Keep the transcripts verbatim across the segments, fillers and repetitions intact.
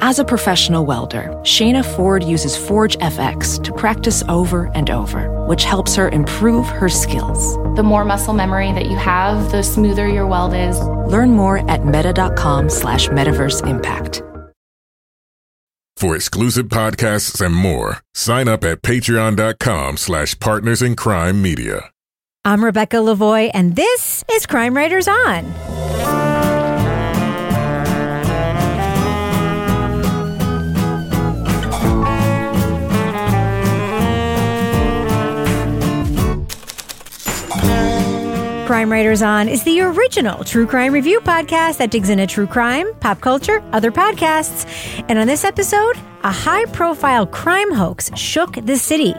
As a professional welder, Shayna Ford uses Forge F X to practice over and over, which helps her improve her skills. The more muscle memory that you have, the smoother your weld is. Learn more at meta.com slash metaverse impact. For exclusive podcasts and more, sign up at patreon.com slash partners in crime media. I'm Rebecca Lavoie, and this is Crime Writers On. Crime Writers On is the original true crime review podcast that digs into true crime, pop culture, other podcasts. And on this episode, a high-profile crime hoax shook the city.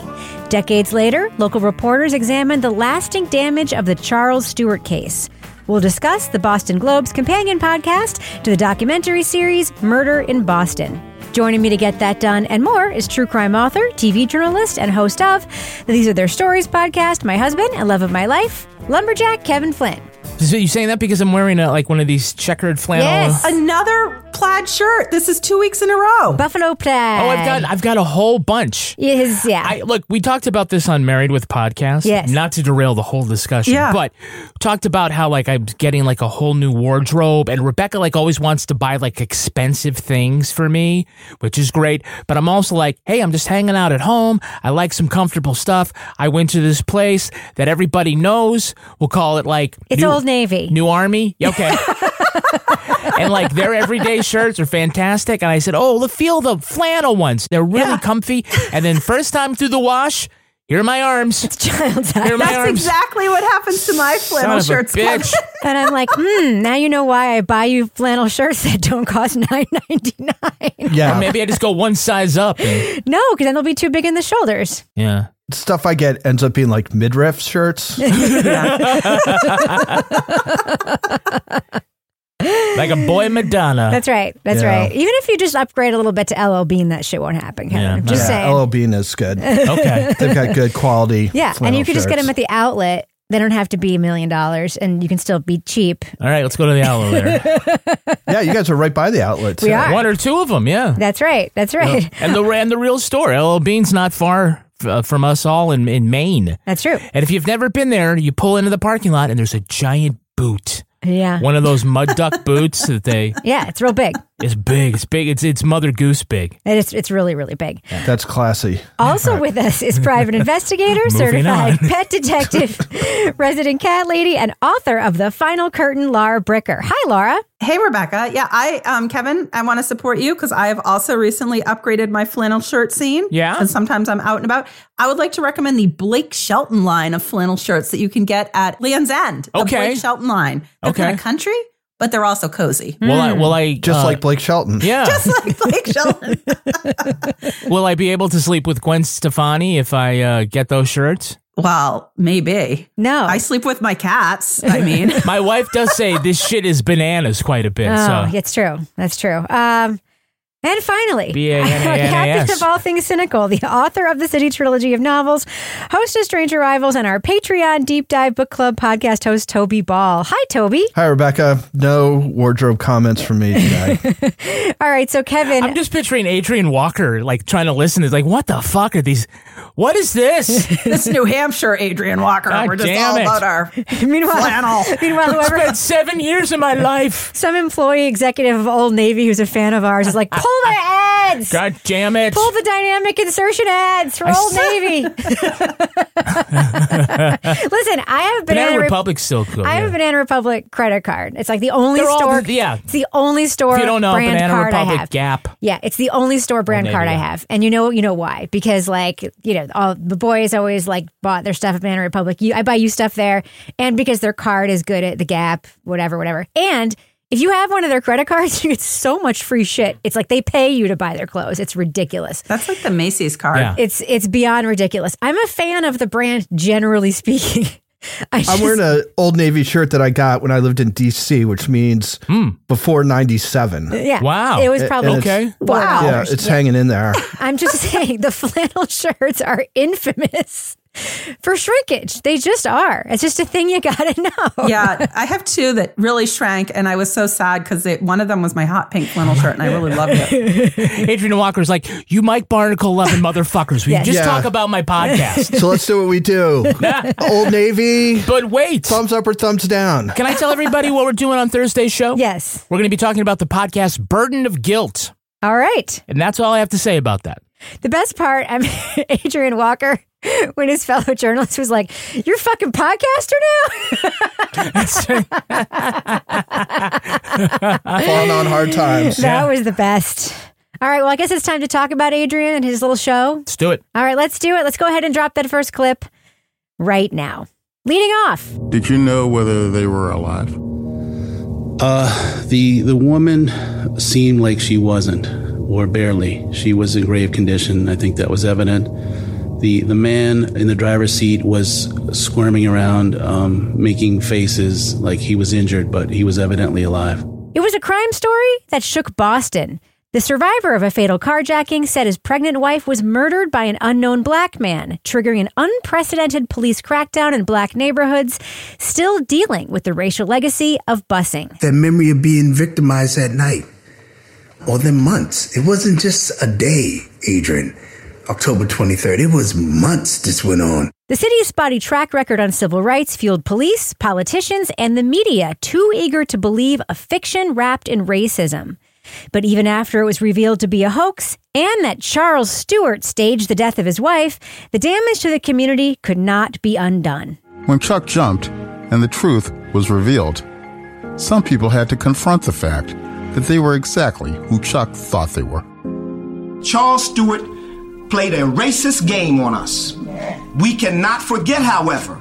Decades later, local reporters examined the lasting damage of the Charles Stuart case. We'll discuss the Boston Globe's companion podcast to the documentary series Murder in Boston. Joining me to get that done and more is true crime author, T V journalist, and host of the These Are Their Stories podcast, my husband and love of my life, lumberjack Kevin Flynn. So you saying that because I'm wearing a, like one of these checkered flannel? Yes, another plaid shirt. This is two weeks in a row. Buffalo plaid. Oh, I've got I've got a whole bunch. Yes, yeah. I, look, we talked about this on Married with Podcast. Yes. Not to derail the whole discussion, yeah. But talked about how like I'm getting like a whole new wardrobe, and Rebecca like always wants to buy like expensive things for me, which is great. But I'm also like, hey, I'm just hanging out at home. I like some comfortable stuff. I went to this place that everybody knows. We'll call it like it's new- old. Navy. New Army? Okay. And like their everyday shirts are fantastic. And I said, oh, look, feel the flannel ones. They're really yeah. comfy. And then first time through the wash, here are my arms. It's child's eye. Here are my That's arms. Exactly what happens to my flannel Son shirts. Of a bitch. And I'm like, hmm, now you know why I buy you flannel shirts that don't cost nine ninety-nine. Yeah. Or maybe I just go one size up. And... No, because then they'll be too big in the shoulders. Yeah. Stuff I get ends up being like midriff shirts. Like a boy Madonna. That's right. That's yeah. right. Even if you just upgrade a little bit to L L. Bean, that shit won't happen. Yeah. Just yeah. saying. L L. Bean is good. Okay. They've got good quality. Yeah. And you can shirts. just get them at the outlet. They don't have to be a million dollars, and you can still be cheap. All right, let's go to the outlet. Yeah, you guys are right by the outlet. So. We are. One or two of them, yeah. That's right. That's right. Yeah. And the and the real store. L L. Bean's not far uh, from us all in, in Maine. That's true. And if you've never been there, you pull into the parking lot, and there's a giant boot. Yeah. One of those mud duck boots that they... Yeah, it's real big. It's big. It's big. It's it's Mother Goose big. And it's it's really, really big. Yeah. That's classy. Also right. with us is private investigator, certified on. pet detective, resident cat lady, and author of The Final Curtain, Laura Bricker. Hi, Laura. Hey, Rebecca. Yeah, I, um, Kevin, I want to support you because I have also recently upgraded my flannel shirt scene. Yeah. And sometimes I'm out and about. I would like to recommend the Blake Shelton line of flannel shirts that you can get at Land's End. The okay. Blake Shelton line. They're okay. kind of country, but they're also cozy. Will I? Will I? Just uh, like Blake Shelton. Yeah. Just like Blake Shelton. Will I be able to sleep with Gwen Stefani if I uh, get those shirts? Well, maybe. No. I sleep with my cats. I mean, my wife does say this shit is bananas quite a bit. Oh, so. It's true. That's true. Um, and finally, happy of all things cynical, the author of the City Trilogy of novels, host of Stranger Rivals, and our Patreon Deep Dive Book Club podcast host, Toby Ball. Hi, Toby. Hi, Rebecca. No wardrobe comments from me today. All right. So, Kevin. I'm just picturing Adrian Walker, like, trying to listen. It's like, what the fuck are these? What is this? This New Hampshire Adrian Walker. God We're just all it. about our meanwhile, flannel. Meanwhile, whoever. I spent seven years of my life. Some employee executive of Old Navy who's a fan of ours is like, pull their ads. God damn it. Pull the dynamic insertion ads for I Old saw- Navy. Listen, I have a Banana, Banana Republic Re- still cool, I have yeah. a Banana Republic credit card. It's like the only They're store. The, yeah. It's the only store if you don't know, brand Banana card Republic, I have. Gap. Yeah, it's the only store brand card yeah. I have. And you know you know why? Because like, you know, all the boys always like bought their stuff at Banana Republic. You, I buy you stuff there. And because their card is good at the Gap, whatever, whatever. And If you have one of their credit cards, you get so much free shit. It's like they pay you to buy their clothes. It's ridiculous. That's like the Macy's card. Yeah. It's it's beyond ridiculous. I'm a fan of the brand, generally speaking. I just, I'm wearing an Old Navy shirt that I got when I lived in D C, which means mm. before ninety-seven. Yeah. Wow. It was probably. Okay. Wow. Yeah, it's yeah. hanging in there. I'm just saying the flannel shirts are infamous for shrinkage. They just are. It's just a thing you gotta know. Yeah. I have two that really shrank, and I was so sad because one of them was my hot pink flannel shirt, and I really loved it. Adrian Walker's like, you Mike Barnicle loving motherfuckers. We yes. just yeah. talk about my podcast. So let's do what we do. Old Navy. But wait. Thumbs up or thumbs down. Can I tell everybody what we're doing on Thursday's show? Yes. We're going to be talking about the podcast Burden of Guilt. All right. And that's all I have to say about that. The best part, I'm Adrian Walker, when his fellow journalist was like, you're a fucking podcaster now? Falling on hard times. That yeah. was the best. All right, well, I guess it's time to talk about Adrian and his little show. Let's do it. All right, let's do it. Let's go ahead and drop that first clip right now. Leading off. Did you know whether they were alive? Uh, the, the woman seemed like she wasn't, or barely. She was in grave condition. I think that was evident. The the man in the driver's seat was squirming around, um, making faces like he was injured, but he was evidently alive. It was a crime story that shook Boston. The survivor of a fatal carjacking said his pregnant wife was murdered by an unknown black man, triggering an unprecedented police crackdown in black neighborhoods, still dealing with the racial legacy of busing. That memory of being victimized that night, or the months. It wasn't just a day, Adrian. October twenty-third. It was months this went on. The city's spotty track record on civil rights fueled police, politicians, and the media too eager to believe a fiction wrapped in racism. But even after it was revealed to be a hoax and that Charles Stuart staged the death of his wife, the damage to the community could not be undone. When Chuck jumped and the truth was revealed, some people had to confront the fact that they were exactly who Chuck thought they were. Charles Stuart played a racist game on us. We cannot forget, however,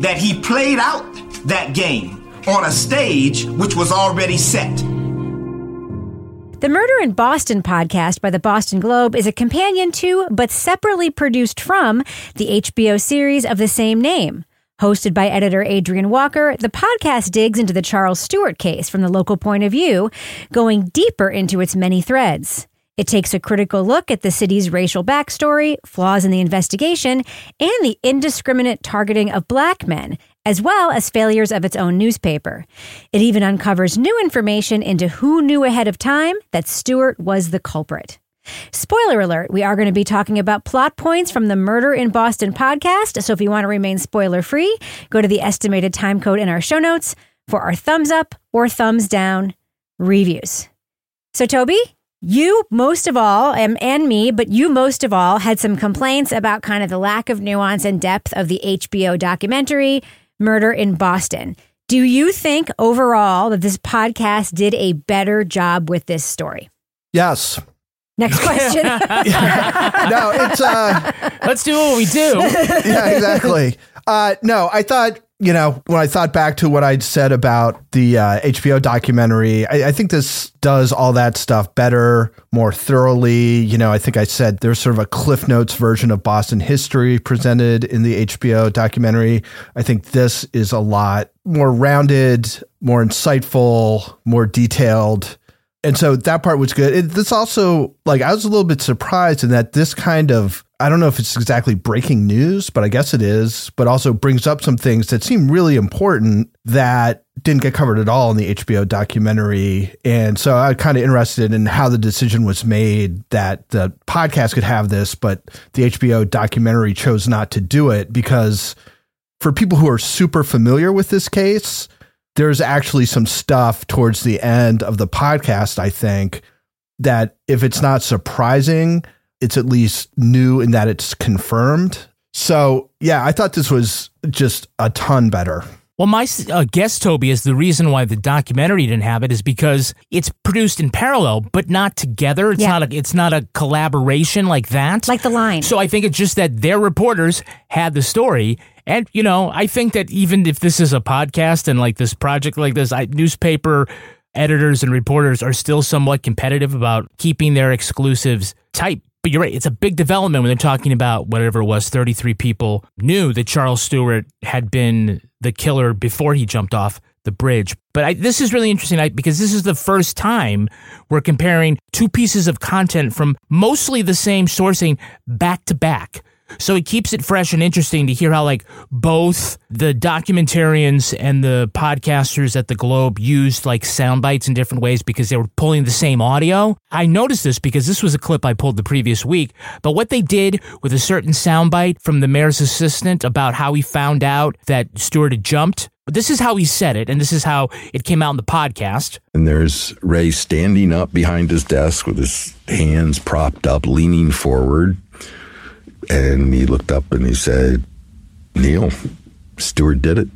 that he played out that game on a stage which was already set. The Murder in Boston podcast by the Boston Globe is a companion to, but separately produced from, the H B O series of the same name. Hosted by editor Adrian Walker, the podcast digs into the Charles Stuart case from the local point of view, going deeper into its many threads. It takes a critical look at the city's racial backstory, flaws in the investigation, and the indiscriminate targeting of black men, as well as failures of its own newspaper. It even uncovers new information into who knew ahead of time that Stuart was the culprit. Spoiler alert, we are going to be talking about plot points from the Murder in Boston podcast, so if you want to remain spoiler-free, go to the estimated time code in our show notes for our thumbs up or thumbs down reviews. So, Toby? You, most of all, and me, but you most of all, had some complaints about kind of the lack of nuance and depth of the H B O documentary, Murder in Boston. Do you think overall that this podcast did a better job with this story? Yes. Next question. No, it's... Uh, Let's do what we do. Yeah, exactly. Uh, no, I thought... You know, when I thought back to what I'd said about the uh, H B O documentary, I, I think this does all that stuff better, more thoroughly. You know, I think I said there's sort of a Cliff Notes version of Boston history presented in the H B O documentary. I think this is a lot more rounded, more insightful, more detailed. And so that part was good. It, this also, like, I was a little bit surprised in that this kind of, I don't know if it's exactly breaking news, but I guess it is, but also brings up some things that seem really important that didn't get covered at all in the H B O documentary. And so I'm kind of interested in how the decision was made that the podcast could have this, but the H B O documentary chose not to do it, because for people who are super familiar with this case, there's actually some stuff towards the end of the podcast, I think, that if it's not surprising, it's at least new in that it's confirmed. So, yeah, I thought this was just a ton better. Well, my uh, guess, Toby, is the reason why the documentary didn't have it is because it's produced in parallel, but not together. It's yeah. not a, it's not a collaboration like that. Like The Line. So I think it's just that their reporters had the story. And, you know, I think that even if this is a podcast and like this project like this I, newspaper editors and reporters are still somewhat competitive about keeping their exclusives tight. But you're right, it's a big development when they're talking about whatever it was, thirty-three people knew that Charles Stuart had been the killer before he jumped off the bridge. But I, this is really interesting I, because this is the first time we're comparing two pieces of content from mostly the same sourcing back to back. So it keeps it fresh and interesting to hear how, like, both the documentarians and the podcasters at the Globe used, like, sound bites in different ways because they were pulling the same audio. I noticed this because this was a clip I pulled the previous week. But what they did with a certain sound bite from the mayor's assistant about how he found out that Stuart had jumped, this is how he said it, and this is how it came out in the podcast. And there's Ray standing up behind his desk with his hands propped up, leaning forward. And he looked up and he said, "Neil, Stuart did it.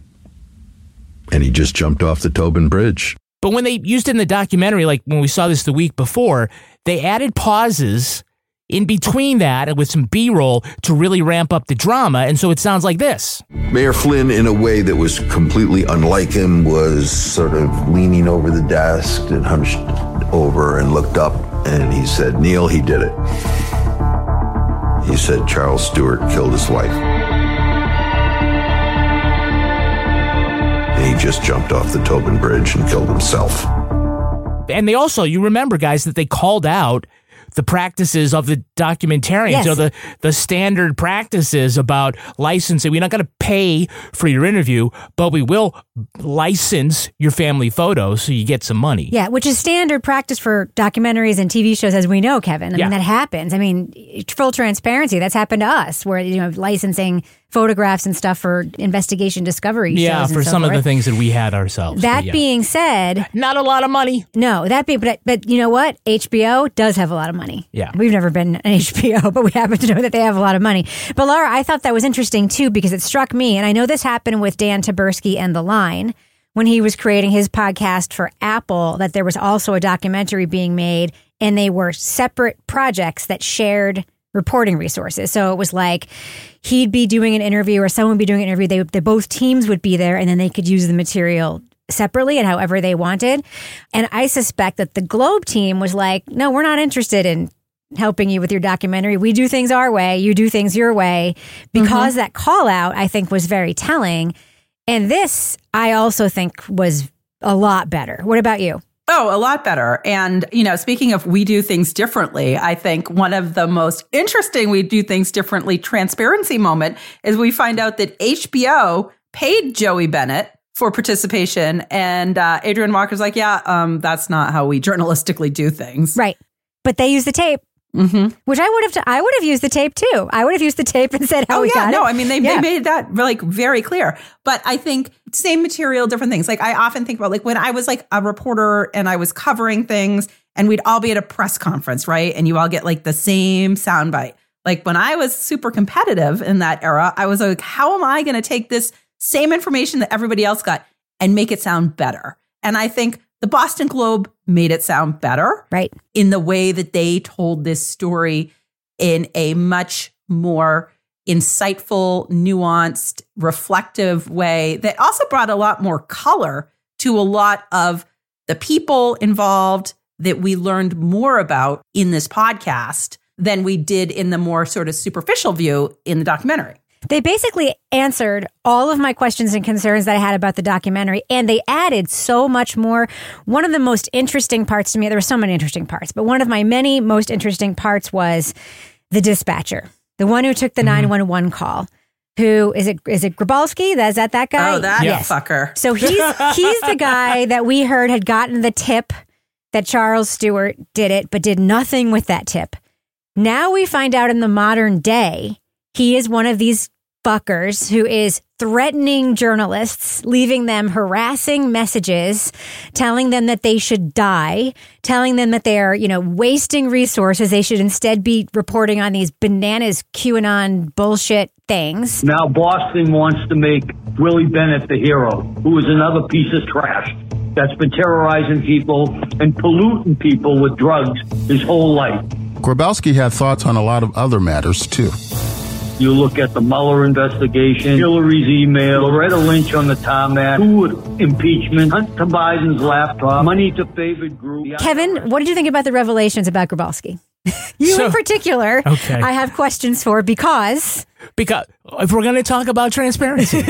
And he just jumped off the Tobin Bridge." But when they used it in the documentary, like when we saw this the week before, they added pauses in between that and with some B-roll to really ramp up the drama. And so it sounds like this. Mayor Flynn, in a way that was completely unlike him, was sort of leaning over the desk and hunched over and looked up and he said, "Neil, he did it. He said Charles Stuart killed his wife. And he just jumped off the Tobin Bridge and killed himself." And they also, you remember, guys, that they called out the practices of the documentarians, yes. you know, the, the standard practices about licensing. We're not going to pay for your interview, but we will license your family photos so you get some money. Yeah, which is standard practice for documentaries and T V shows, as we know, Kevin. I yeah. mean, that happens. I mean, full transparency, that's happened to us, where, you know, licensing photographs and stuff for investigation discovery shows. Yeah, for and so some forth. Of the things that we had ourselves. That yeah. being said... Not a lot of money. No, that being... But, but you know what? H B O does have a lot of money. Yeah. We've never been an H B O, but we happen to know that they have a lot of money. But Laura, I thought that was interesting too, because it struck me, and I know this happened with Dan Taberski and The Line, when he was creating his podcast for Apple, that there was also a documentary being made, and they were separate projects that shared reporting resources. So it was like he'd be doing an interview or someone would be doing an interview. They, they both teams would be there and then they could use the material separately and however they wanted. And I suspect that the Globe team was like, "No, we're not interested in helping you with your documentary. We do things our way. You do things your way." Because mm-hmm. that call out, I think, was very telling. And this, I also think, was a lot better. What about you? Oh, a lot better. And, you know, speaking of we do things differently, I think one of the most interesting we do things differently transparency moment is we find out that H B O paid Joey Bennett for participation. And uh, Adrian Walker's like, yeah, um, that's not how we journalistically do things. Right. But they use the tape. Mm-hmm. Which I would have, t- I would have used the tape too. I would have used the tape and said, "How oh, we yeah, got no, it." No, I mean they, yeah. they made that like very clear. But I think same material, different things. Like I often think about like when I was like a reporter and I was covering things, and we'd all be at a press conference, right? And you all get like the same soundbite. Like when I was super competitive in that era, I was like, "How am I going to take this same information that everybody else got and make it sound better?" And I think the Boston Globe made it sound better, right? In the way that they told this story in a much more insightful, nuanced, reflective way that also brought a lot more color to a lot of the people involved that we learned more about in this podcast than we did in the more sort of superficial view in the documentary. They basically answered all of my questions and concerns that I had about the documentary, and they added so much more. One of the most interesting parts to me, there were so many interesting parts, but one of my many most interesting parts was the dispatcher, the one who took the mm-hmm. nine one one call. Who is it? Is it Grabowski? Is that that guy? Oh, that yes. fucker. So he's he's the guy that we heard had gotten the tip that Charles Stuart did it, but did nothing with that tip. Now we find out in the modern day, he is one of these fuckers who is threatening journalists, leaving them harassing messages, telling them that they should die, telling them that they are, you know, wasting resources. They should instead be reporting on these bananas QAnon bullshit things. Now Boston wants to make Willie Bennett the hero, who is another piece of trash that's been terrorizing people and polluting people with drugs his whole life. Grabowski had thoughts on a lot of other matters, too. You look at the Mueller investigation, Hillary's email, Loretta Lynch on the tarmac, Ford impeachment, Hunt to Biden's laptop, money to favored group. Kevin, what did you think about the revelations about Grabowski? you so, in particular, okay. I have questions for because... Because if we're going to talk about transparency,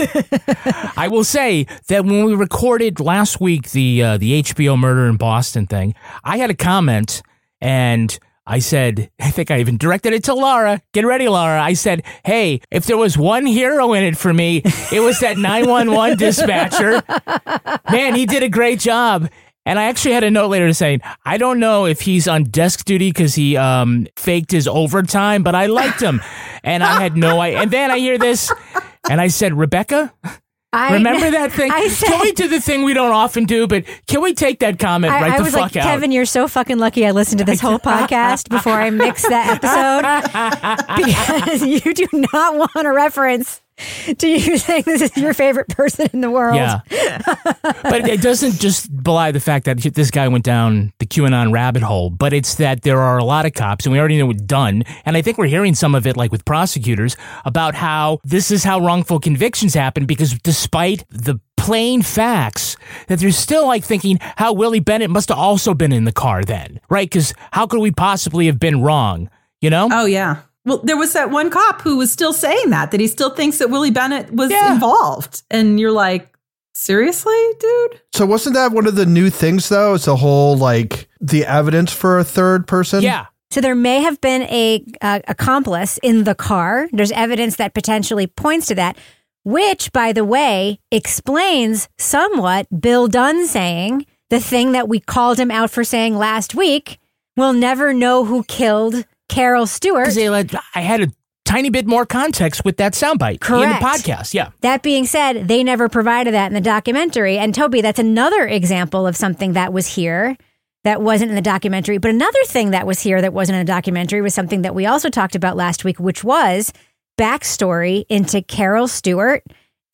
I will say that when we recorded last week the uh, the H B O Murder in Boston thing, I had a comment and I said, I think I even directed it to Laura. Get ready, Laura. I said, hey, if there was one hero in it for me, it was that nine one one dispatcher. Man, he did a great job. And I actually had a note later saying, I don't know if he's on desk duty because he um, faked his overtime, but I liked him. And I had no idea. And then I hear this, and I said, Rebecca, I, remember that thing? I said, can we do the thing we don't often do, but can we take that comment I, right I the fuck like, out? I was like, Kevin, you're so fucking lucky I listened to this whole podcast before I mixed that episode. Because you do not want a reference. Do you think this is your favorite person in the world? Yeah. But it doesn't just belie the fact that this guy went down the QAnon rabbit hole, but it's that there are a lot of cops, and we already know it's done, and I think we're hearing some of it, like with prosecutors, about how this is how wrongful convictions happen, because despite the plain facts, that they're still like thinking how Willie Bennett must have also been in the car then, right? Because how could we possibly have been wrong, you know? Oh, yeah. Well, there was that one cop who was still saying that, that he still thinks that Willie Bennett was yeah. involved. And you're like, seriously, dude? So wasn't that one of the new things, though? It's a whole, like, the evidence for a third person? Yeah. So there may have been a uh, accomplice in the car. There's evidence that potentially points to that, which, by the way, explains somewhat Bill Dunn saying the thing that we called him out for saying last week, we'll never know who killed Carol Stewart. Because I had a tiny bit more context with that soundbite in the podcast. Yeah. That being said, they never provided that in the documentary. And Toby, that's another example of something that was here that wasn't in the documentary. But another thing that was here that wasn't in the documentary was something that we also talked about last week, which was backstory into Carol Stewart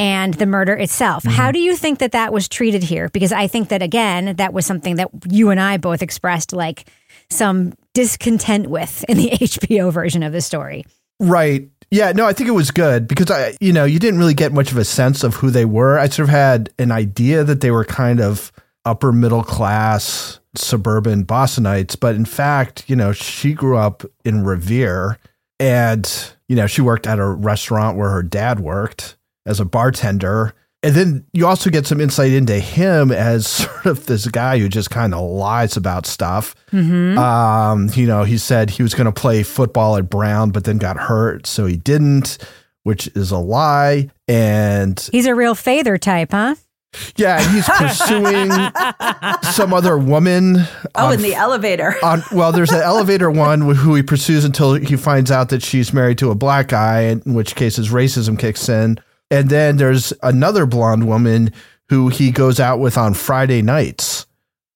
and the murder itself. Mm-hmm. How do you think that that was treated here? Because I think that, again, that was something that you and I both expressed, like, some discontent with in the H B O version of the story. Right. Yeah, no, I think it was good because, I, you know, you didn't really get much of a sense of who they were. I sort of had an idea that they were kind of upper middle class suburban Bostonites. But in fact, you know, she grew up in Revere and, you know, she worked at a restaurant where her dad worked as a bartender. And then you also get some insight into him as sort of this guy who just kind of lies about stuff. Mm-hmm. Um, you know, he said he was going to play football at Brown, but then got hurt, so he didn't, which is a lie. And he's a real father type, huh? Yeah, he's pursuing some other woman. Oh, on, in the elevator. on, well, there's an elevator one who he pursues until he finds out that she's married to a black guy, in which case his racism kicks in. And then there's another blonde woman who he goes out with on Friday nights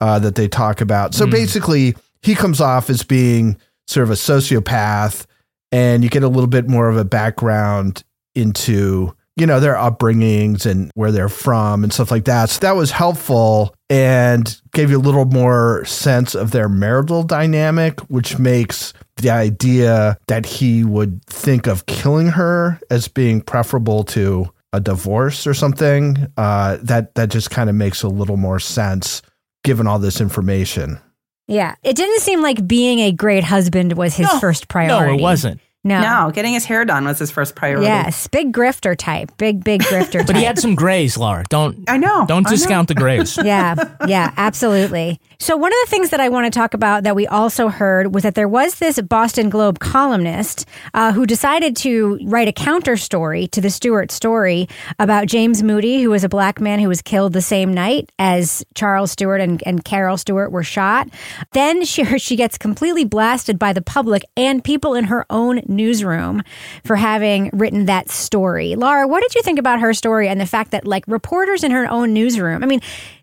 uh, that they talk about. So mm. basically, he comes off as being sort of a sociopath, and you get a little bit more of a background into, you know, their upbringings and where they're from and stuff like that. So that was helpful and gave you a little more sense of their marital dynamic, which makes the idea that he would think of killing her as being preferable to a divorce or something. Uh, that, that just kind of makes a little more sense given all this information. Yeah. It didn't seem like being a great husband was his no, first priority. No, it wasn't. No. no, getting his hair done was his first priority. Yes, big grifter type, big, big grifter type. But he had some grays, Laura. Don't I know? Don't I discount know. the grays. Yeah, yeah, absolutely. So one of the things that I want to talk about that we also heard was that there was this Boston Globe columnist uh, who decided to write a counter story to the Stuart story about James Moody, who was a black man who was killed the same night as Charles Stuart and, and Carol Stuart were shot. Then she she gets completely blasted by the public and people in her own newsroom for having written that story. Laura, what did you think about her story and the fact that, like, reporters in her own newsroom? I mean,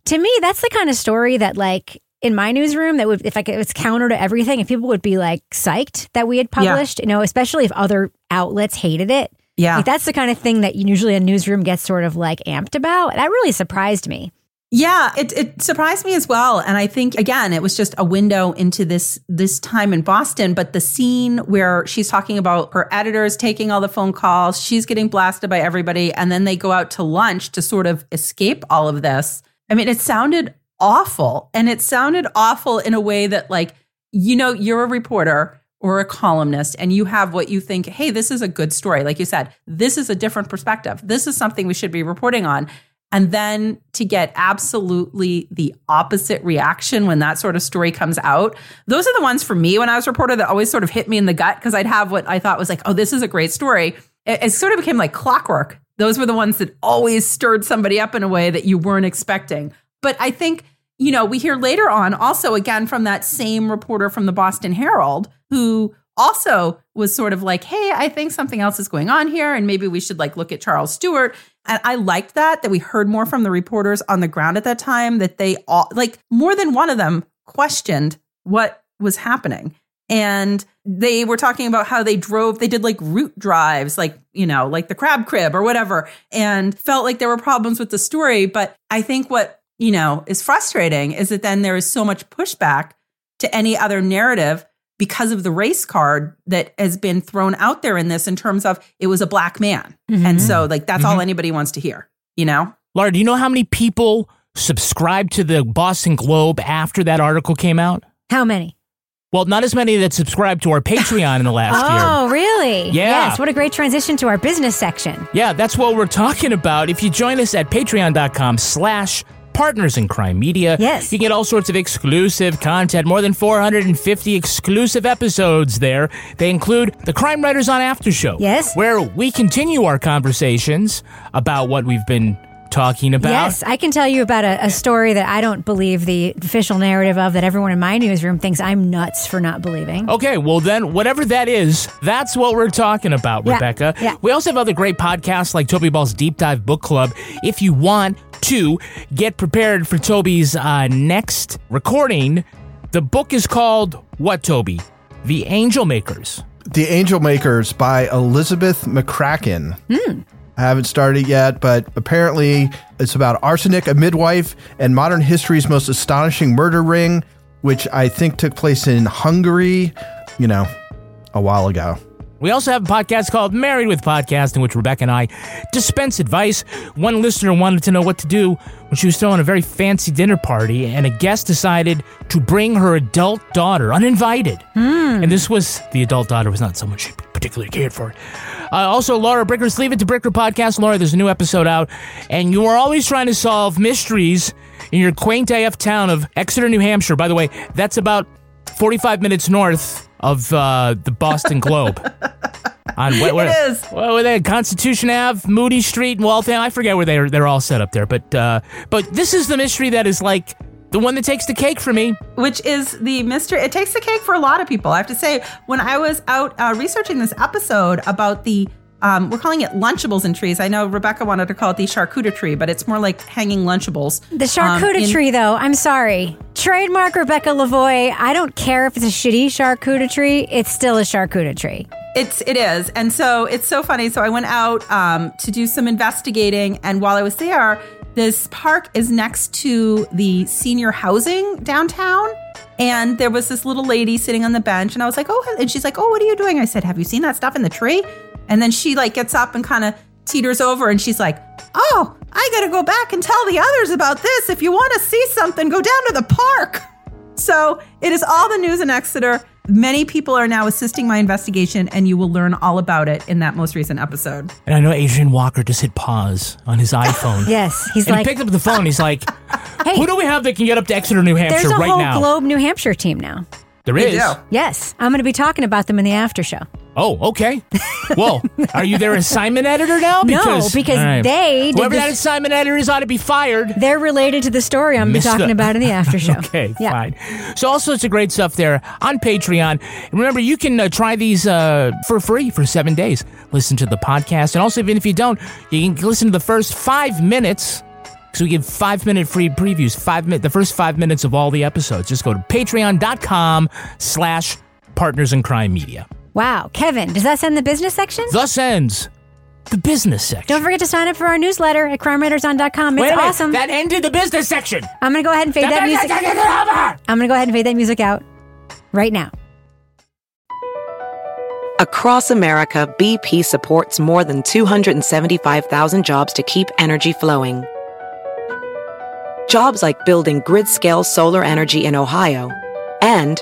to me, that's the kind of story that, like, in my newsroom, that would, if I could, it's counter to everything, if people would be, like, psyched that we had published, yeah. you know, especially if other outlets hated it. Yeah. Like, that's the kind of thing that usually a newsroom gets sort of, like, amped about. That really surprised me. Yeah, it it surprised me as well. And I think, again, it was just a window into this this time in Boston. But the scene where she's talking about her editors taking all the phone calls, she's getting blasted by everybody, and then they go out to lunch to sort of escape all of this. I mean, it sounded awful. And it sounded awful in a way that, like, you know, you're a reporter or a columnist and you have what you think, hey, this is a good story. Like you said, this is a different perspective. This is something we should be reporting on. And then to get absolutely the opposite reaction when that sort of story comes out. Those are the ones for me when I was a reporter that always sort of hit me in the gut, because I'd have what I thought was like, oh, this is a great story. It, it sort of became like clockwork. Those were the ones that always stirred somebody up in a way that you weren't expecting. But I think, you know, we hear later on also, again, from that same reporter from the Boston Herald, who also was sort of like, hey, I think something else is going on here, and maybe we should like look at Charles Stuart. And I liked that, that we heard more from the reporters on the ground at that time, that they all, like, more than one of them questioned what was happening. And they were talking about how they drove, they did like route drives, like, you know, like the crab crib or whatever, and felt like there were problems with the story. But I think what, you know, is frustrating is that then there is so much pushback to any other narrative because of the race card that has been thrown out there in this, in terms of it was a black man. Mm-hmm. And so like, that's mm-hmm. all anybody wants to hear, you know? Laura, do you know how many people subscribed to the Boston Globe after that article came out? How many? Well, not as many that subscribed to our Patreon in the last oh, year. Oh, really? Yeah. Yes, what a great transition to our business section. Yeah, that's what we're talking about. If you join us at patreon.com slash Partners in Crime Media. Yes. You get all sorts of exclusive content, more than four hundred fifty exclusive episodes there. They include the Crime Writers on After Show. Yes. Where we continue our conversations about what we've been talking about. Yes, I can tell you about a, a story that I don't believe the official narrative of, that everyone in my newsroom thinks I'm nuts for not believing. Okay, well then, whatever that is, that's what we're talking about, yeah, Rebecca. Yeah. We also have other great podcasts like Toby Ball's Deep Dive Book Club. If you want to get prepared for Toby's uh, next recording, the book is called, what, Toby? The Angel Makers. The Angel Makers by Elizabeth McCracken. Hmm. I haven't started yet, but apparently it's about arsenic, a midwife, and modern history's most astonishing murder ring, which I think took place in Hungary, you know, a while ago. We also have a podcast called Married with Podcast, in which Rebecca and I dispense advice. One listener wanted to know what to do when she was throwing a very fancy dinner party, and a guest decided to bring her adult daughter uninvited. Mm. And this was, the adult daughter was not someone she particularly cared for. Uh, also, Laura Bricker's Leave It to Bricker podcast. Laura, there's a new episode out, and you are always trying to solve mysteries in your quaint A F town of Exeter, New Hampshire. By the way, that's about forty-five minutes north of uh, the Boston Globe. On what, what, it is. What were they? Constitution Avenue, Moody Street, and Waltham. I forget where they're they're all set up there. But uh, but this is the mystery that is like the one that takes the cake for me. Which is the mystery. It takes the cake for a lot of people. I have to say, when I was out uh, researching this episode about the, um, we're calling it Lunchables and Trees. I know Rebecca wanted to call it the Charcuterie Tree, but it's more like hanging Lunchables. The Charcuterie um, in- Tree, though, I'm sorry. Trademark Rebecca Lavoie. I don't care if it's a shitty Charcuterie Tree. It's still a Charcuterie Tree. It's, it is. And so it's so funny. So I went out um, to do some investigating. And while I was there, this park is next to the senior housing downtown. And there was this little lady sitting on the bench. And I was like, oh, and she's like, oh, what are you doing? I said, have you seen that stuff in the tree? And then she like gets up and kind of teeters over. And she's like, oh, I got to go back and tell the others about this. If you want to see something, go down to the park. So it is all the news in Exeter. Many people are now assisting my investigation, and you will learn all about it in that most recent episode. And I know Adrian Walker just hit pause on his iPhone. Yes. He's and like, he picked up the phone. He's like, hey, who do we have that can get up to Exeter, New Hampshire right now? There's a whole Globe, New Hampshire team now. There is? Yes. I'm going to be talking about them in the after show. Oh, okay. Well, are you their assignment editor now? Because, no, because right. they... Whoever that assignment editor is ought to be fired. They're related to the story I'm Mister talking about in the after show. Okay, yeah. Fine. So all sorts of great stuff there on Patreon. And remember, you can uh, try these uh, for free for seven days. Listen to the podcast. And also, even if you don't, you can listen to the first five minutes... So we give five-minute free previews, five minute, the first five minutes of all the episodes. Just go to patreon.com slash partners in crime media. Wow. Kevin, does that end the business section? Thus ends the business section. Don't forget to sign up for our newsletter at crime writers on dot com. It's Wait a minute. awesome. That ended the business section. I'm going to go ahead and fade that music. I'm going to go ahead and fade that music out right now. Across America, B P supports more than two hundred seventy-five thousand jobs to keep energy flowing. Jobs like building grid-scale solar energy in Ohio and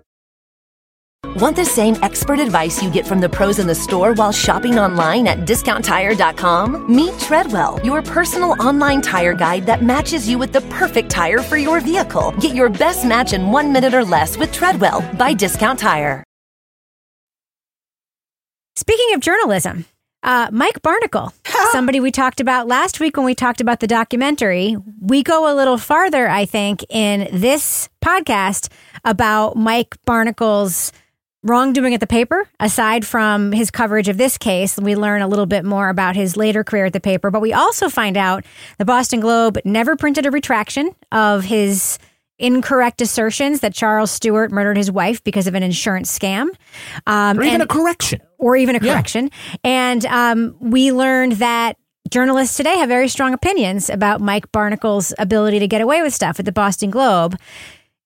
Want the same expert advice you get from the pros in the store while shopping online at discount tire dot com? Meet Treadwell, your personal online tire guide that matches you with the perfect tire for your vehicle. Get your best match in one minute or less with Treadwell by Discount Tire. Speaking of journalism, uh, Mike Barnicle, somebody we talked about last week when we talked about the documentary. We go a little farther, I think, in this podcast about Mike Barnicle's wrongdoing at the paper. Aside from his coverage of this case, we learn a little bit more about his later career at the paper, but we also find out the Boston Globe never printed a retraction of his incorrect assertions that Charles Stuart murdered his wife because of an insurance scam. Um, or even and, a correction. Or even a correction. Yeah. And um, we learned that journalists today have very strong opinions about Mike Barnicle's ability to get away with stuff at the Boston Globe.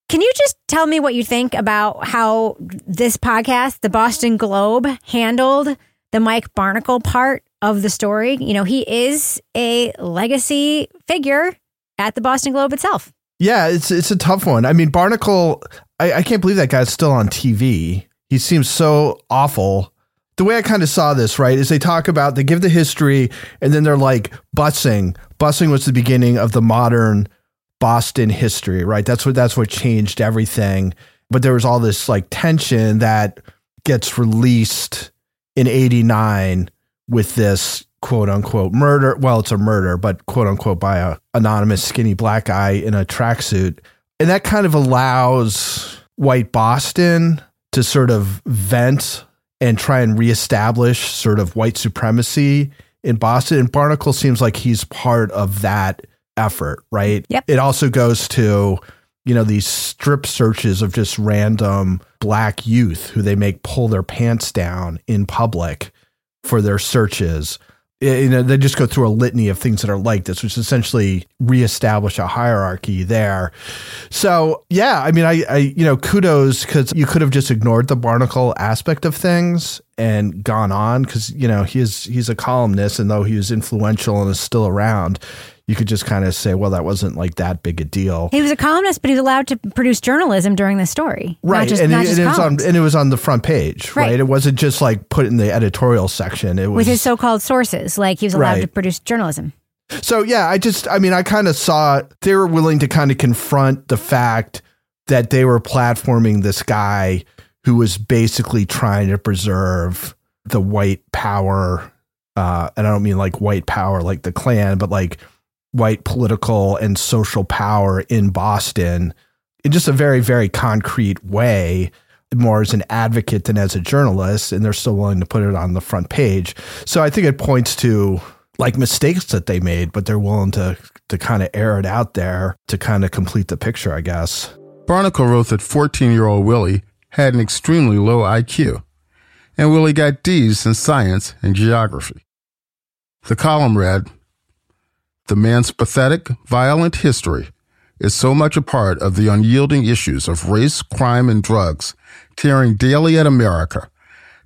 Can you just tell me what you think about how this podcast, the Boston Globe, handled the Mike Barnicle part of the story? You know, he is a legacy figure at the Boston Globe itself. Yeah, it's it's a tough one. I mean, Barnicle, I, I can't believe that guy's still on T V. He seems so awful. The way I kind of saw this, right, is they talk about, they give the history, and then they're like, busing. Busing was the beginning of the modern Boston history, right? That's what that's what changed everything. But there was all this like tension that gets released in eighty-nine with this quote unquote murder. Well, it's a murder, but quote unquote by a anonymous skinny black guy in a tracksuit. And that kind of allows white Boston to sort of vent and try and reestablish sort of white supremacy in Boston. And Barnicle seems like he's part of that effort, right? Yep. It also goes to, you know, these strip searches of just random black youth who they make pull their pants down in public for their searches. It, you know, they just go through a litany of things that are like this, which essentially reestablish a hierarchy there. So, yeah, I mean, I, I you know, kudos, because you could have just ignored the Barnicle aspect of things and gone on, because, you know, he's he's a columnist, and though he was influential and is still around, you could just kind of say, well, that wasn't like that big a deal. He was a columnist, but he was allowed to produce journalism during the story. Right. Just, and, it, and, it was on, and it was on the front page, right. right? It wasn't just like put in the editorial section. It was with his so-called sources, like he was allowed right. to produce journalism. So, yeah, I just, I mean, I kind of saw they were willing to kind of confront the fact that they were platforming this guy who was basically trying to preserve the white power. Uh, and I don't mean like white power, like the Klan, but like white political and social power in Boston in just a very, very concrete way, more as an advocate than as a journalist, and they're still willing to put it on the front page. So I think it points to like mistakes that they made, but they're willing to to kind of air it out there to kind of complete the picture, I guess. Barnicle wrote that fourteen-year-old Willie had an extremely low I Q, and Willie got D's in science and geography. The column read, "The man's pathetic, violent history is so much a part of the unyielding issues of race, crime, and drugs tearing daily at America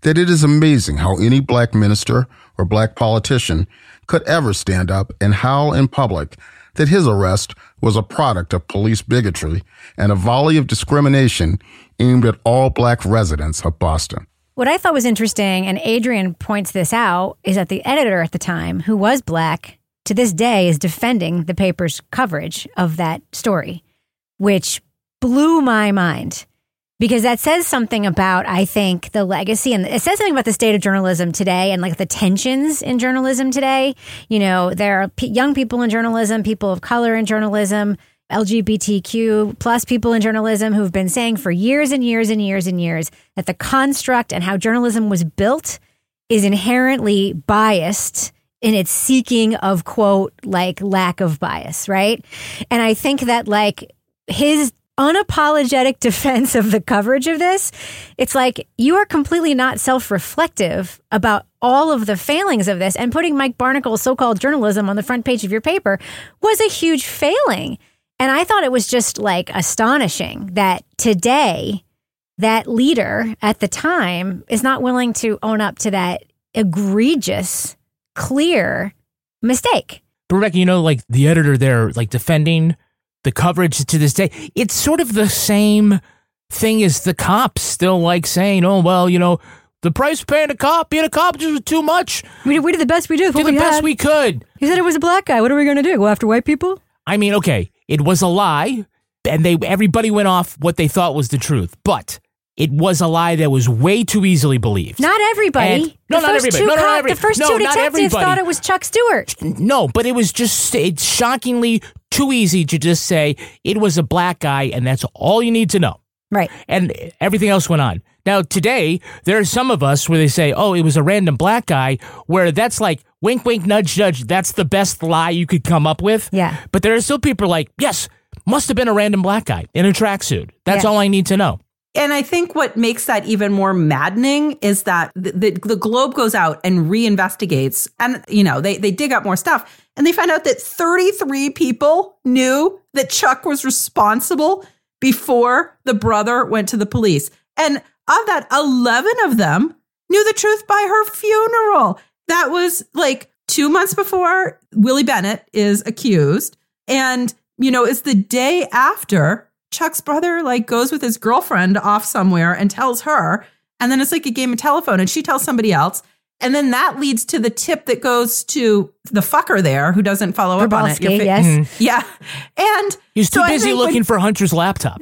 that it is amazing how any black minister or black politician could ever stand up and howl in public that his arrest was a product of police bigotry and a volley of discrimination aimed at all black residents of Boston." What I thought was interesting, and Adrian points this out, is that the editor at the time, who was black, to this day is defending the paper's coverage of that story, which blew my mind. Because that says something about, I think, the legacy, and it says something about the state of journalism today and like the tensions in journalism today. You know, there are p- young people in journalism, people of color in journalism, L G B T Q plus people in journalism who've been saying for years and years and years and years that the construct and how journalism was built is inherently biased in its seeking of, quote, like lack of bias, right? And I think that like his unapologetic defense of the coverage of this, it's like you are completely not self-reflective about all of the failings of this, and putting Mike Barnicle's so-called journalism on the front page of your paper was a huge failing. And I thought it was just like astonishing that today that leader at the time is not willing to own up to that egregious, clear mistake. But Rebecca, you know, like the editor there, like defending the coverage to this day, it's sort of the same thing as the cops still like saying, oh, well, you know, the price paying a cop, being a cop just was too much. We did, we did the best we did. Did the best we could. He said it was a black guy. What are we going to do? Go after white people? I mean, okay, it was a lie, and they everybody went off what they thought was the truth, but it was a lie that was way too easily believed. Not everybody. And, no, not everybody. No, not everybody. The first two detectives thought it was Chuck Stewart. No, but it was just it's shockingly too easy to just say it was a black guy, and that's all you need to know. Right. And everything else went on. Now, today, there are some of us where they say, oh, it was a random black guy, where that's like, wink, wink, nudge, nudge, that's the best lie you could come up with. Yeah. But there are still people like, yes, must have been a random black guy in a tracksuit. That's yeah. all I need to know. And I think what makes that even more maddening is that the, the, the Globe goes out and reinvestigates, and, you know, they, they dig up more stuff, and they find out that thirty-three people knew that Chuck was responsible before the brother went to the police. And of that, eleven of them knew the truth by her funeral. That was like two months before Willie Bennett is accused. And, you know, it's the day after Chuck's brother like goes with his girlfriend off somewhere and tells her, and then it's like a game of telephone, and she tells somebody else, and then that leads to the tip that goes to the fucker there who doesn't follow Grabowski, up on it. Fi- yes, mm-hmm. yeah, and he's too so busy looking when- for Hunter's laptop.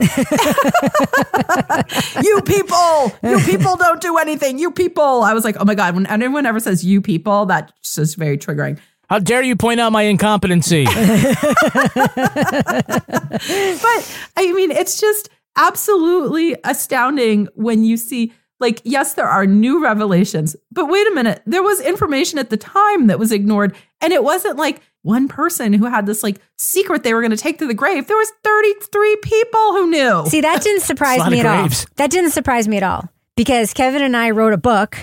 You people, you people don't do anything. You people, I was like, oh my god, when anyone ever says "you people," that's just very triggering. How dare you point out my incompetency? But, I mean, it's just absolutely astounding when you see, like, yes, there are new revelations, but wait a minute. There was information at the time that was ignored, and it wasn't like one person who had this, like, secret they were going to take to the grave. There was thirty-three people who knew. See, that didn't surprise me at all. That didn't surprise me at all, because Kevin and I wrote a book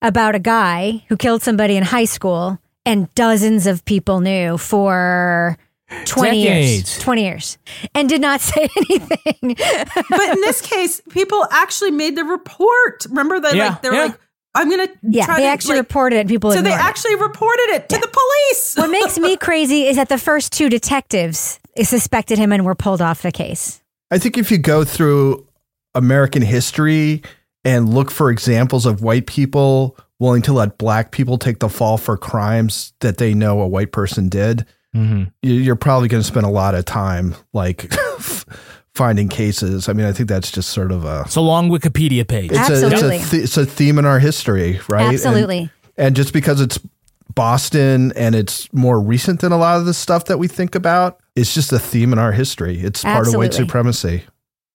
about a guy who killed somebody in high school, and dozens of people knew for twenty Decades. years, twenty years, and did not say anything. But in this case, people actually made the report. Remember that? Yeah, like, they were yeah. like, I'm going to yeah, try to. Yeah, they actually like, reported it. And people so they actually it. reported it to yeah. the police. What makes me crazy is that the first two detectives suspected him and were pulled off the case. I think if you go through American history and look for examples of white people willing to let black people take the fall for crimes that they know a white person did, mm-hmm. you're probably going to spend a lot of time like finding cases. I mean, I think that's just sort of a... It's a long Wikipedia page. It's Absolutely. A, it's, a th- it's a theme in our history, right? Absolutely. And, and just because it's Boston and it's more recent than a lot of the stuff that we think about, it's just a theme in our history. It's part Absolutely. Of white supremacy.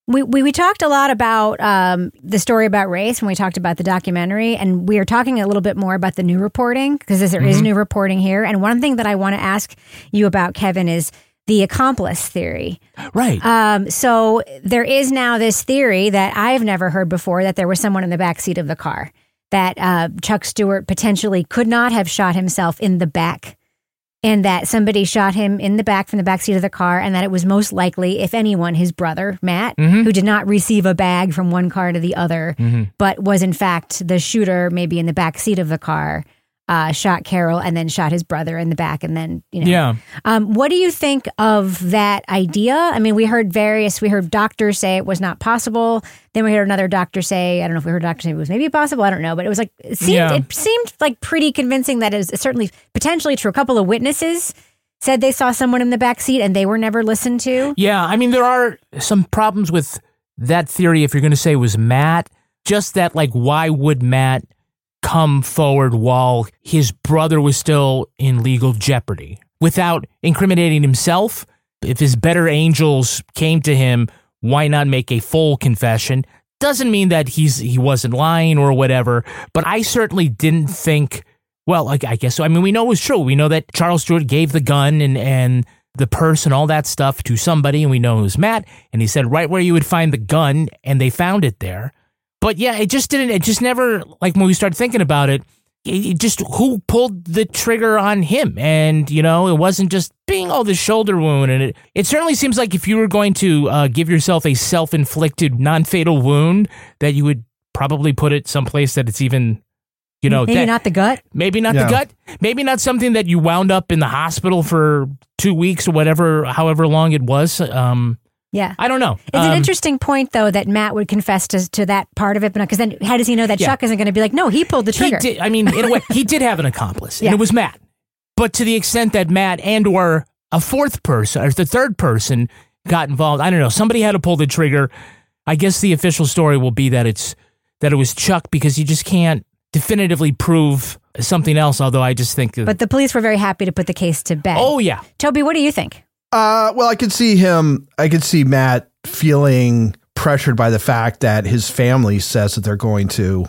We, we we talked a lot about um, the story about race when we talked about the documentary, and we are talking a little bit more about the new reporting, because there mm-hmm. is new reporting here. And one thing that I want to ask you about, Kevin, is the accomplice theory. Right. Um, so there is now this theory that I've never heard before, that there was someone in the backseat of the car, that uh, Chuck Stewart potentially could not have shot himself in the back, and that somebody shot him in the back from the backseat of the car, and that it was most likely, if anyone, his brother, Matt, mm-hmm. who did not receive a bag from one car to the other, mm-hmm. but was in fact the shooter, maybe in the backseat of the car, uh, shot Carol and then shot his brother in the back. And then, you know. Yeah. Um, what do you think of that idea? I mean, we heard various, we heard doctors say it was not possible. Then we heard another doctor say, I don't know if we heard a doctor say it was maybe possible, I don't know, but it was like, it seemed, yeah. it seemed like pretty convincing that it was certainly potentially true. A couple of witnesses said they saw someone in the backseat and they were never listened to. Yeah. I mean, there are some problems with that theory, if you're going to say was Matt, just that, like, why would Matt come forward while his brother was still in legal jeopardy without incriminating himself? If his better angels came to him, why not make a full confession? Doesn't mean that he's he wasn't lying or whatever, but I certainly didn't think, well, like, I guess so. I mean, we know it was true. We know that Charles Stuart gave the gun and, and the purse and all that stuff to somebody, and we know it was Matt, and he said right where you would find the gun, and they found it there. But yeah, it just didn't, it just never, like, when we started thinking about it, it just, who pulled the trigger on him? And, you know, it wasn't just, bing, oh, the shoulder wound. And it, it certainly seems like if you were going to uh, give yourself a self-inflicted, non-fatal wound, that you would probably put it someplace that it's even, you know. Maybe that, not the gut? Maybe not yeah. the gut. Maybe not something that you wound up in the hospital for two weeks or whatever, however long it was. Um Yeah. I don't know. It's um, an interesting point, though, that Matt would confess to, to that part of it, because then how does he know that yeah. Chuck isn't going to be like, no, he pulled the trigger? He did, I mean, in a way, he did have an accomplice, yeah. and it was Matt. But to the extent that Matt and or a fourth person, or the third person, got involved, I don't know, somebody had to pull the trigger. I guess the official story will be that it's that it was Chuck, because you just can't definitively prove something else, although I just think... But the police were very happy to put the case to bed. Oh, yeah. Toby, what do you think? Uh, well, I could see him, I could see Matt feeling pressured by the fact that his family says that they're going to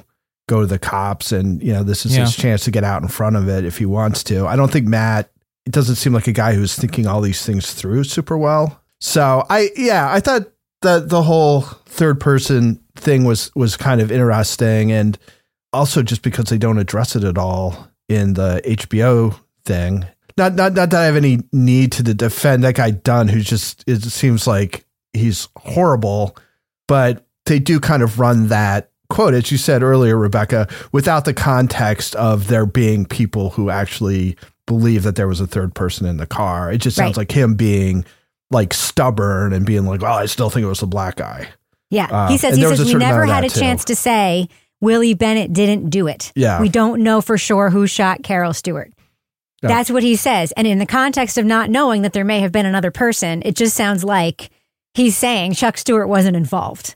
go to the cops, and, you know, this is yeah. his chance to get out in front of it if he wants to. I don't think Matt, it doesn't seem like a guy who's thinking all these things through super well. So I, yeah, I thought that the whole third person thing was, was kind of interesting. And also just because they don't address it at all in the H B O thing. Not, not not that I have any need to defend that guy Dunn, who just, it seems like he's horrible, but they do kind of run that quote, as you said earlier, Rebecca, without the context of there being people who actually believe that there was a third person in the car. It just sounds right. like him being like stubborn and being like, well, I still think it was the black guy. Yeah. Uh, he says, he says we never had a too. chance to say Willie Bennett didn't do it. Yeah. We don't know for sure who shot Carol Stuart. No. That's what he says. And in the context of not knowing that there may have been another person, it just sounds like he's saying Chuck Stewart wasn't involved,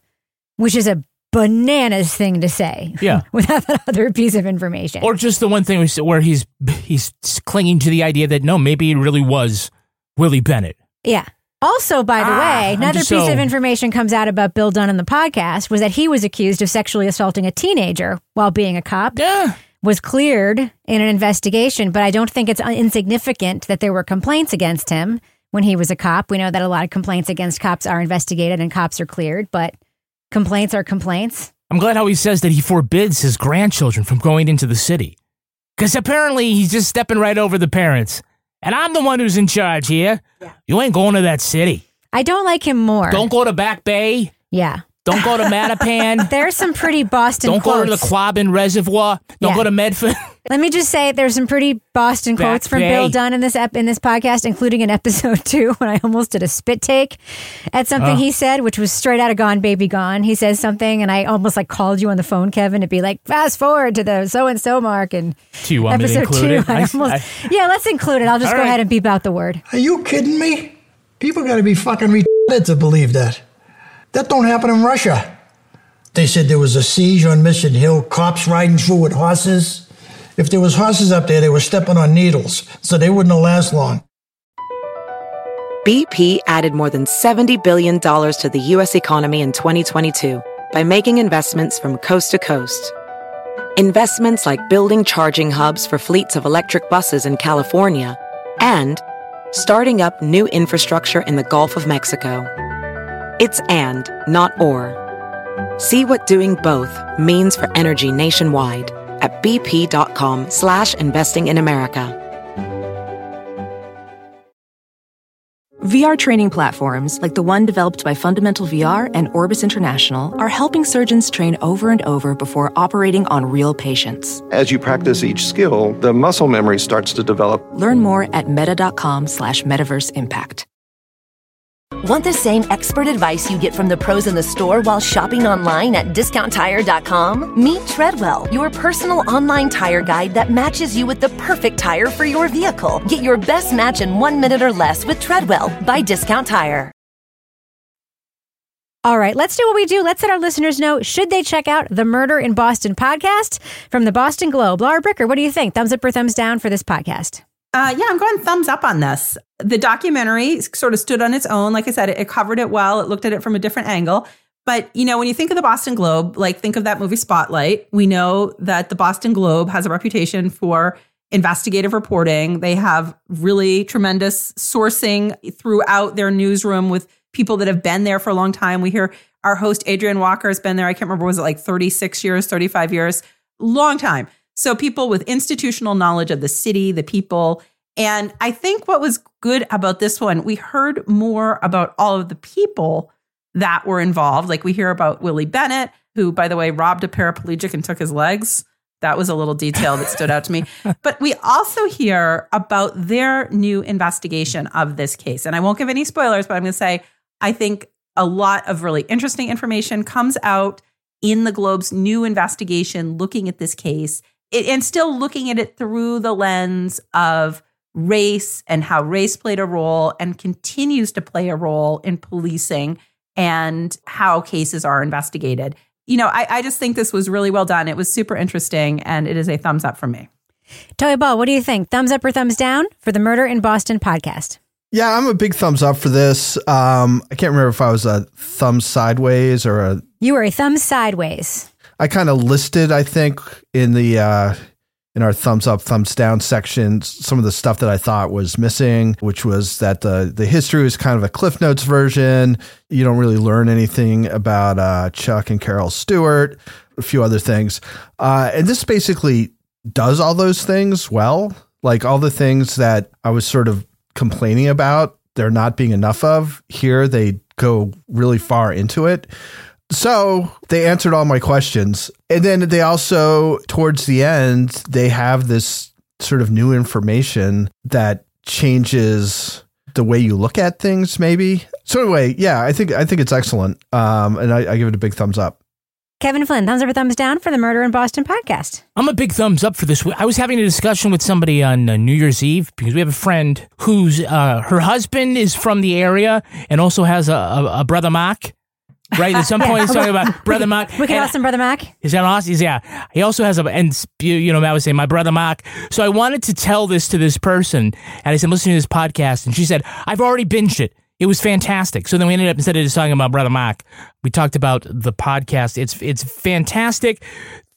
which is a bananas thing to say. Yeah. Without that other piece of information. Or just the one thing where he's he's clinging to the idea that, no, maybe it really was Willie Bennett. Yeah. Also, by the ah, way, another piece so... of information comes out about Bill Dunn on the podcast was that he was accused of sexually assaulting a teenager while being a cop. Yeah. Was cleared in an investigation, but I don't think it's insignificant that there were complaints against him when he was a cop. We know that a lot of complaints against cops are investigated and cops are cleared, but complaints are complaints. I'm glad how he says that he forbids his grandchildren from going into the city, because apparently he's just stepping right over the parents. And I'm the one who's in charge here. Yeah. You ain't going to that city. I don't like him more. Don't go to Back Bay. Yeah. Don't go to Mattapan. There's some pretty Boston Don't quotes. Don't go to the Quabbin Reservoir. Don't yeah. go to Medford. Let me just say there's some pretty Boston Back quotes from day. Bill Dunn in this ep- in this podcast, including in episode two when I almost did a spit take at something oh. he said, which was straight out of Gone Baby Gone. He says something, and I almost like called you on the phone, Kevin, to be like, fast forward to the so-and-so mark. And do you want episode me to include two, it? I almost, I, yeah, let's include it. I'll just go right. ahead and beep out the word. Are you kidding me? People got to be fucking retarded to believe that. That don't happen in Russia. They said there was a siege on Mission Hill, cops riding through with horses. If there was horses up there, they were stepping on needles, so they wouldn't have last long. B P added more than seventy billion dollars to the U S economy in twenty twenty-two by making investments from coast to coast. Investments like building charging hubs for fleets of electric buses in California and starting up new infrastructure in the Gulf of Mexico. It's and, not or. See what doing both means for energy nationwide at bp.com slash investing in America. V R training platforms like the one developed by Fundamental V R and Orbis International are helping surgeons train over and over before operating on real patients. As you practice each skill, the muscle memory starts to develop. Learn more at meta.com slash metaverse impact. Want the same expert advice you get from the pros in the store while shopping online at discount tire dot com? Meet Treadwell, your personal online tire guide that matches you with the perfect tire for your vehicle. Get your best match in one minute or less with Treadwell by Discount Tire. All right, let's do what we do. Let's let our listeners know, should they check out the Murder in Boston podcast from the Boston Globe? Laura Bricker, what do you think? Thumbs up or thumbs down for this podcast? Uh, yeah, I'm going thumbs up on this. The documentary sort of stood on its own. Like I said, it, it covered it well. It looked at it from a different angle. But, you know, when you think of the Boston Globe, like think of that movie Spotlight. We know that the Boston Globe has a reputation for investigative reporting. They have really tremendous sourcing throughout their newsroom with people that have been there for a long time. We hear our host, Adrian Walker, has been there. I can't remember, was it like thirty-six years, thirty-five years? Long time. So people with institutional knowledge of the city, the people. And I think what was good about this one, we heard more about all of the people that were involved. Like we hear about Willie Bennett, who, by the way, robbed a paraplegic and took his legs. That was a little detail that stood out to me. But we also hear about their new investigation of this case. And I won't give any spoilers, but I'm going to say I think a lot of really interesting information comes out in the Globe's new investigation looking at this case it, and still looking at it through the lens of race and how race played a role and continues to play a role in policing and how cases are investigated. You know, I, I just think this was really well done. It was super interesting, and it is a thumbs up from me. Toby Ball, what do you think? Thumbs up or thumbs down for the Murder in Boston podcast? Yeah, I'm a big thumbs up for this. Um, I can't remember if I was a thumb sideways or a... You were a thumb sideways. I kind of listed, I think, in the uh, in our thumbs up, thumbs down section, some of the stuff that I thought was missing, which was that the, the history was kind of a Cliff Notes version. You don't really learn anything about uh, Chuck and Carol Stuart, a few other things. Uh, and this basically does all those things well. Like all the things that I was sort of complaining about there not being enough of here, they go really far into it. So they answered all my questions. And then they also, towards the end, they have this sort of new information that changes the way you look at things, maybe. So anyway, yeah, I think I think it's excellent. Um, and I, I give it a big thumbs up. Kevin Flynn, thumbs up or thumbs down for the Murder in Boston podcast? I'm a big thumbs up for this. I was having a discussion with somebody on New Year's Eve because we have a friend who's, uh, her husband is from the area and also has a, a, a brother, Mark. Right? At some point, he's talking about Brother Mark. We can ask him, Brother Mark. Is that awesome? Yeah. He also has a, and you know, I would say, my brother Mark. So I wanted to tell this to this person. And I said, listen to this podcast. And she said, I've already binged it. It was fantastic. So then we ended up, instead of just talking about Brother Mark, we talked about the podcast. It's it's fantastic.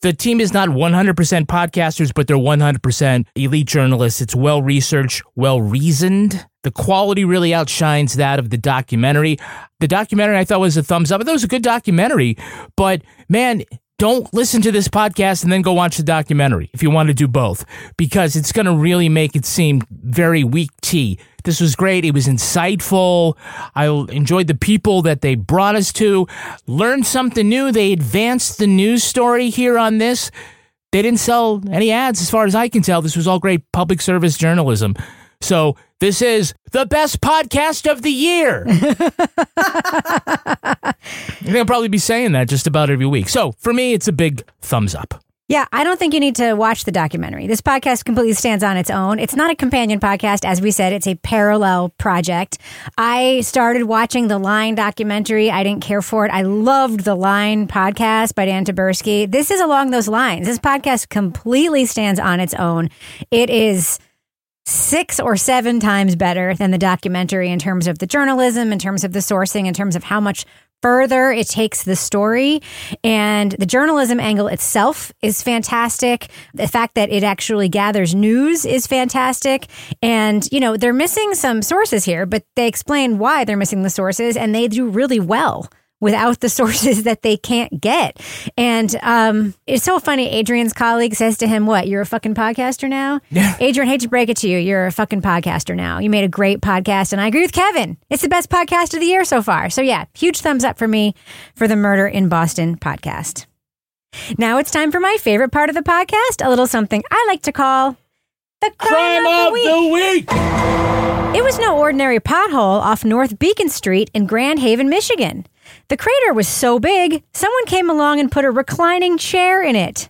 The team is not one hundred percent podcasters, but they're one hundred percent elite journalists. It's well-researched, well-reasoned. The quality really outshines that of the documentary. The documentary, I thought, was a thumbs up. I thought it was a good documentary. But, man, don't listen to this podcast and then go watch the documentary if you want to do both, because it's going to really make it seem very weak tea. This was great. It was insightful. I enjoyed the people that they brought us to. Learned something new. They advanced the news story here on this. They didn't sell any ads as far as I can tell. This was all great public service journalism. So this is the best podcast of the year. I think I'll probably be saying that just about every week. So for me, it's a big thumbs up. Yeah, I don't think you need to watch the documentary. This podcast completely stands on its own. It's not a companion podcast. As we said, it's a parallel project. I started watching the Line documentary. I didn't care for it. I loved the Line podcast by Dan Taberski. This is along those lines. This podcast completely stands on its own. It is six or seven times better than the documentary in terms of the journalism, in terms of the sourcing, in terms of how much further it takes the story, and the journalism angle itself is fantastic. The fact that it actually gathers news is fantastic. And, you know, they're missing some sources here, but they explain why they're missing the sources, and they do really well without the sources that they can't get. And um, it's so funny. Adrian's colleague says to him, what, you're a fucking podcaster now? Yeah. Adrian, hate to break it to you. You're a fucking podcaster now. You made a great podcast. And I agree with Kevin. It's the best podcast of the year so far. So yeah, huge thumbs up for me for the Murder in Boston podcast. Now it's time for my favorite part of the podcast, a little something I like to call the crime, crime of, of the week. The week. It was no ordinary pothole off North Beacon Street in Grand Haven, Michigan. The crater was so big, someone came along and put a reclining chair in it.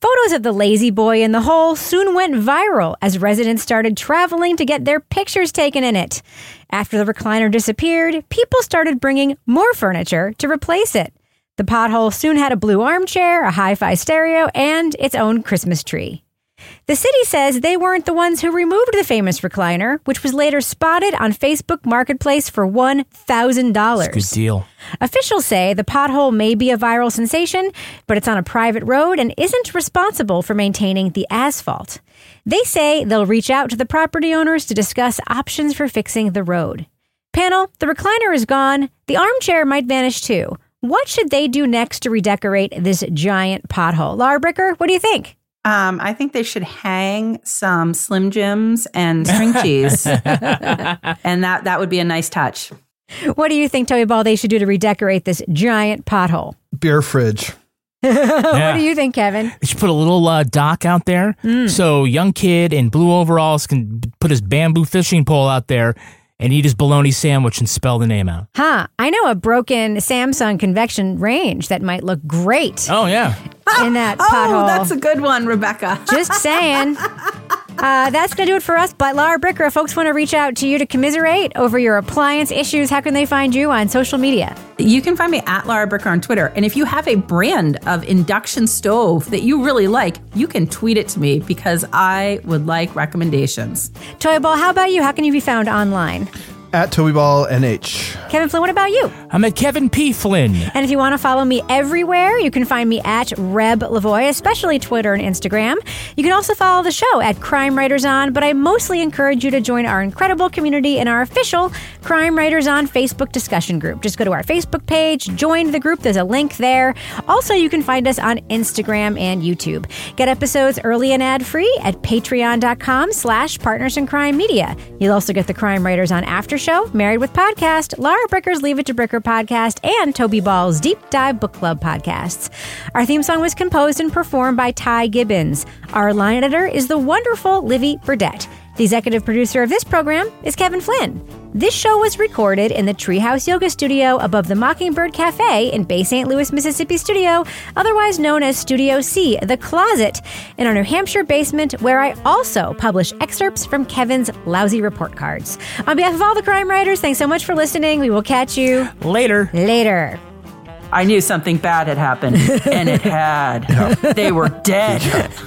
Photos of the lazy boy in the hole soon went viral as residents started traveling to get their pictures taken in it. After the recliner disappeared, people started bringing more furniture to replace it. The pothole soon had a blue armchair, a hi-fi stereo, and its own Christmas tree. The city says they weren't the ones who removed the famous recliner, which was later spotted on Facebook Marketplace for one thousand dollars. It's a good deal. Officials say the pothole may be a viral sensation, but it's on a private road and isn't responsible for maintaining the asphalt. They say they'll reach out to the property owners to discuss options for fixing the road. Panel, the recliner is gone. The armchair might vanish too. What should they do next to redecorate this giant pothole? Laura Bricker, what do you think? Um, I think they should hang some Slim Jims and string cheese. And that, that would be a nice touch. What do you think, Toby Ball, they should do to redecorate this giant pothole? Beer fridge. Yeah. What do you think, Kevin? You should put a little uh, dock out there. Mm. So young kid in blue overalls can put his bamboo fishing pole out there and eat his bologna sandwich and spell the name out. Huh. I know a broken Samsung convection range that might look great. Oh, yeah. In that oh, pothole. Oh, that's a good one, Rebecca. Just saying. Uh, that's going to do it for us. But Laura Bricker, if folks want to reach out to you to commiserate over your appliance issues, how can they find you on social media? You can find me at Laura Bricker on Twitter. And if you have a brand of induction stove that you really like, you can tweet it to me because I would like recommendations. Toby Ball, how about you? How can you be found online? At Toby Ball N H. Kevin Flynn, what about you? I'm at Kevin P. Flynn. And if you want to follow me everywhere, you can find me at Reb Lavoie, especially Twitter and Instagram. You can also follow the show at Crime Writers On, but I mostly encourage you to join our incredible community in our official Crime Writers On Facebook discussion group. Just go to our Facebook page, join the group. There's a link there. Also, you can find us on Instagram and YouTube. Get episodes early and ad-free at patreon.com slash partners in crime media. You'll also get the Crime Writers On after show, Married with Podcast, Laura Bricker's Leave It to Bricker podcast, and Toby Ball's Deep Dive Book Club podcasts. Our theme song was composed and performed by Ty Gibbons. Our line editor is the wonderful Livy Burdett. The executive producer of this program is Kevin Flynn. This show was recorded in the Treehouse Yoga Studio above the Mockingbird Cafe in Bay Saint Louis, Mississippi studio, otherwise known as Studio C, The Closet, in our New Hampshire basement, where I also publish excerpts from Kevin's lousy report cards. On behalf of all the crime writers, thanks so much for listening. We will catch you later. Later. I knew something bad had happened, and it had. Yeah. They were dead.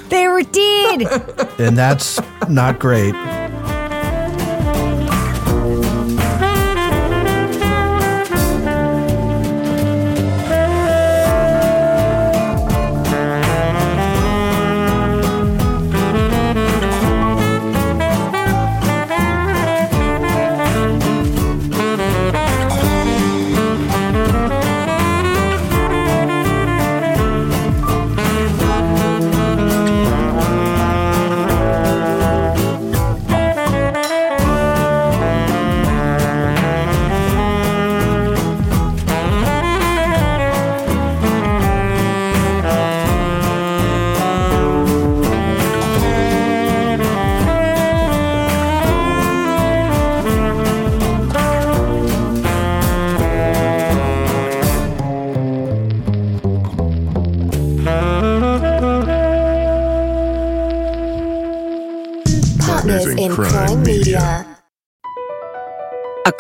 They were dead. And that's not great.